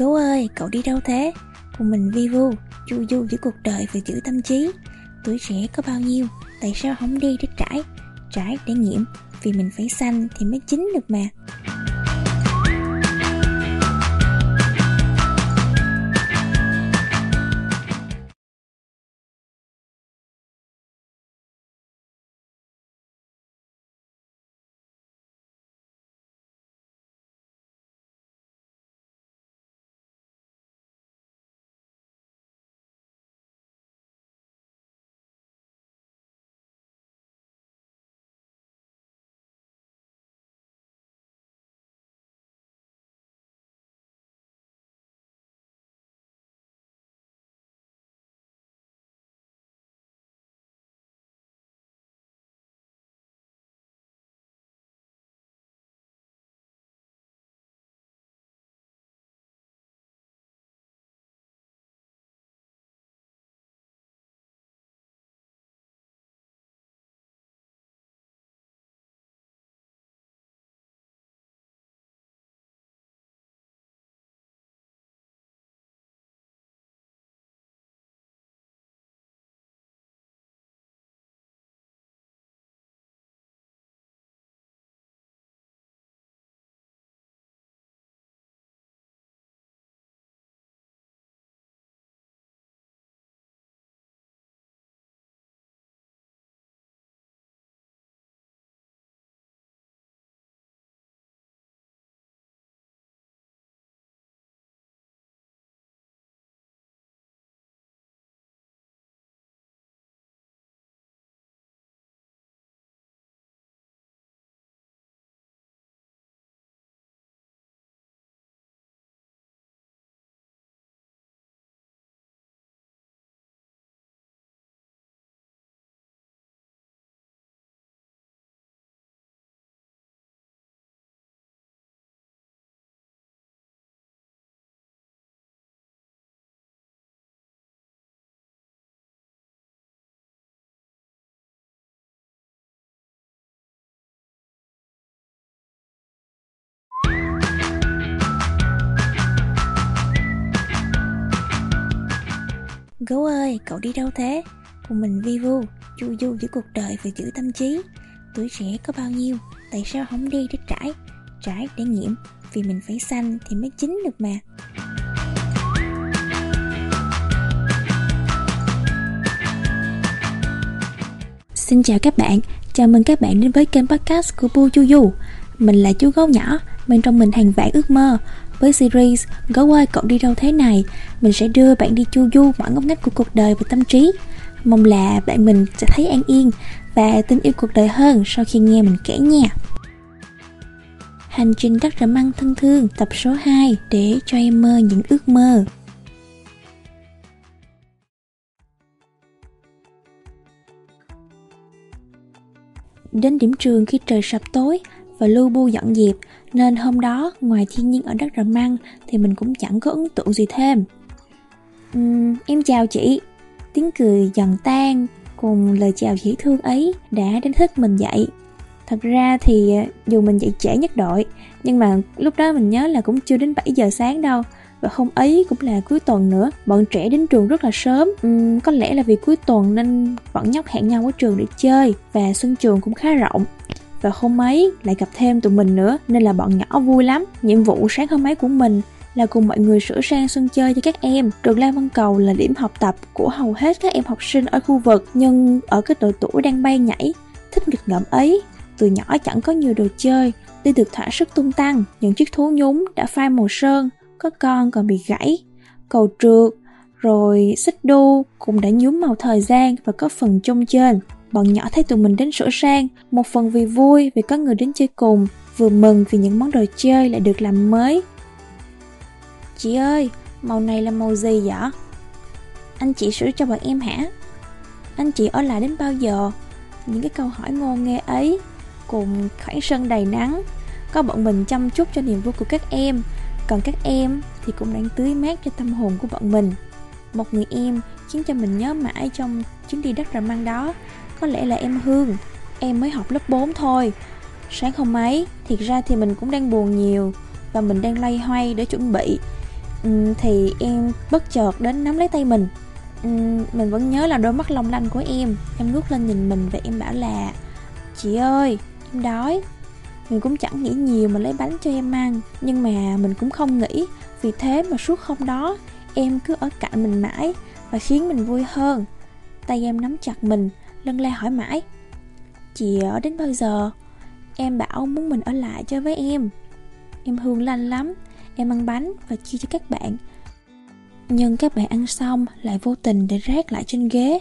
gấu ơi, cậu đi đâu thế? Cùng mình vi vu, chu du giữa cuộc đời và giữ tâm trí. Tuổi trẻ có bao nhiêu, tại sao không đi để trải? Trải để nghiệm, vì mình phải xanh thì mới chín được mà. Gấu ơi, cậu đi đâu thế? Cùng mình vi vu, chu du giữa cuộc đời và giữ tâm trí. Tuổi trẻ có bao nhiêu, tại sao không đi để trải? Trải để nghiệm, vì mình phải xanh thì mới chín được mà. Xin chào các bạn, chào mừng các bạn đến với kênh podcast của Bu Chu Du. Mình là chú gấu nhỏ, bên trong mình hàng vạn ước mơ. Với series Gấu ơi cậu đi đâu thế này, mình sẽ đưa bạn đi chu du mọi ngóc ngách của cuộc đời và tâm trí. Mong là bạn mình sẽ thấy an yên và tin yêu cuộc đời hơn sau khi nghe mình kể nha. Hành trình Đắk R'Măng thân thương, tập số 2, để cho em mơ những ước mơ. Đến điểm trường khi trời sập tối và lu bu dọn dẹp, nên hôm đó ngoài thiên nhiên ở Đắk R'Măng thì mình cũng chẳng có ấn tượng gì thêm. Em chào chị. Tiếng cười dần tan cùng lời chào dễ thương ấy đã đánh thức mình dậy. Thật ra thì dù mình dậy trễ nhất đội, nhưng mà lúc đó mình nhớ là cũng chưa đến 7 giờ sáng đâu. Và hôm ấy cũng là cuối tuần nữa, bọn trẻ đến trường rất là sớm. Có lẽ là vì cuối tuần nên bọn nhóc hẹn nhau ở trường để chơi, và sân trường cũng khá rộng. Và hôm ấy lại gặp thêm tụi mình nữa, nên là bọn nhỏ vui lắm. Nhiệm vụ sáng hôm ấy của mình là cùng mọi người sửa sang sân chơi cho các em. Trường La Văn Cầu là điểm học tập của hầu hết các em học sinh ở khu vực, nhưng ở cái độ tuổi đang bay nhảy, thích nghịch ngợm ấy, tụi nhỏ chẳng có nhiều đồ chơi để được thỏa sức tung tăng. Những chiếc thú nhúng đã phai màu sơn, có con còn bị gãy, cầu trượt, rồi xích đu cũng đã nhuốm màu thời gian và có phần chông chênh. Bọn nhỏ thấy tụi mình đến sửa sang, một phần vì vui vì có người đến chơi cùng, vừa mừng vì những món đồ chơi lại được làm mới. Chị ơi, màu này là màu gì vậy? Anh chị sửa cho bọn em hả? Anh chị ở lại đến bao giờ? Những cái câu hỏi ngô nghê ấy, cùng khoảng sân đầy nắng, có bọn mình chăm chút cho niềm vui của các em, còn các em thì cũng đang tưới mát cho tâm hồn của bọn mình. Một người em khiến cho mình nhớ mãi trong chuyến đi Đắk R'Măng đó, có lẽ là em Hương. Em mới học lớp 4 thôi. Sáng hôm ấy, thiệt ra thì mình cũng đang buồn nhiều, và mình đang loay hoay để chuẩn bị thì em bất chợt đến nắm lấy tay mình. Mình vẫn nhớ là đôi mắt long lanh của em ngước lên nhìn mình và em bảo là: "Chị ơi, em đói." Mình cũng chẳng nghĩ nhiều mà lấy bánh cho em ăn, nhưng mà mình cũng không nghĩ, vì thế mà suốt hôm đó em cứ ở cạnh mình mãi và khiến mình vui hơn. Tay em nắm chặt mình, lân la hỏi mãi: "Chị ở đến bao giờ?" Em bảo muốn mình ở lại chơi với em. Em hương lanh lắm, em ăn bánh và chia cho các bạn, nhưng các bạn ăn xong lại vô tình để rác lại trên ghế.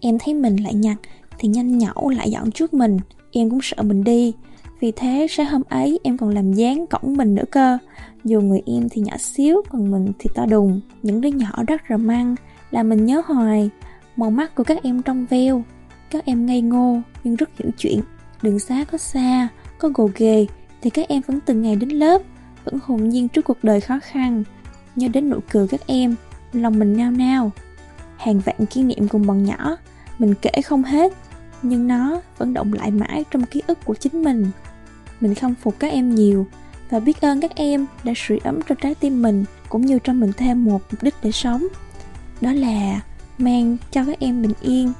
Em thấy mình lại nhặt thì nhanh nhẩu lại dọn trước mình. Em cũng sợ mình đi, vì thế sáng hôm ấy em còn làm dáng cõng mình nữa cơ. Dù người em thì nhỏ xíu, còn mình thì to đùng. Những đứa nhỏ Đắk R'Măng là mình nhớ hoài. Màu mắt của các em trong veo, các em ngây ngô nhưng rất hiểu chuyện. Đường xá có xa, có gồ ghề thì các em vẫn từng ngày đến lớp, vẫn hồn nhiên trước cuộc đời khó khăn. Nhớ đến nụ cười các em, lòng mình nao nao. Hàng vạn kỷ niệm cùng bọn nhỏ, mình kể không hết, nhưng nó vẫn động lại mãi trong ký ức của chính mình. Mình khâm phục các em nhiều và biết ơn các em đã sưởi ấm cho trái tim mình, cũng như cho mình thêm một mục đích để sống. Đó là mang cho các em bình yên,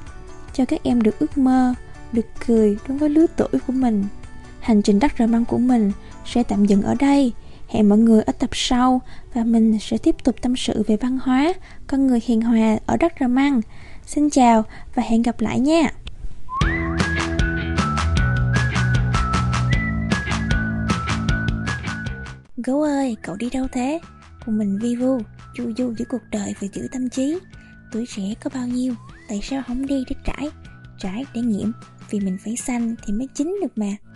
cho các em được ước mơ, được cười đúng với lứa tuổi của mình. Hành trình Đắk R'Măng của mình sẽ tạm dừng ở đây. Hẹn mọi người ở tập sau và mình sẽ tiếp tục tâm sự về văn hóa, con người hiền hòa ở Đắk R'Măng. Xin chào và hẹn gặp lại nha! Gấu ơi, cậu đi đâu thế? Cùng mình vi vu, chu du giữa cuộc đời và giữ tâm trí. Tuổi trẻ có bao nhiêu, tại sao không đi để trải? Trải để nghiệm, vì mình phải xanh thì mới chín được mà.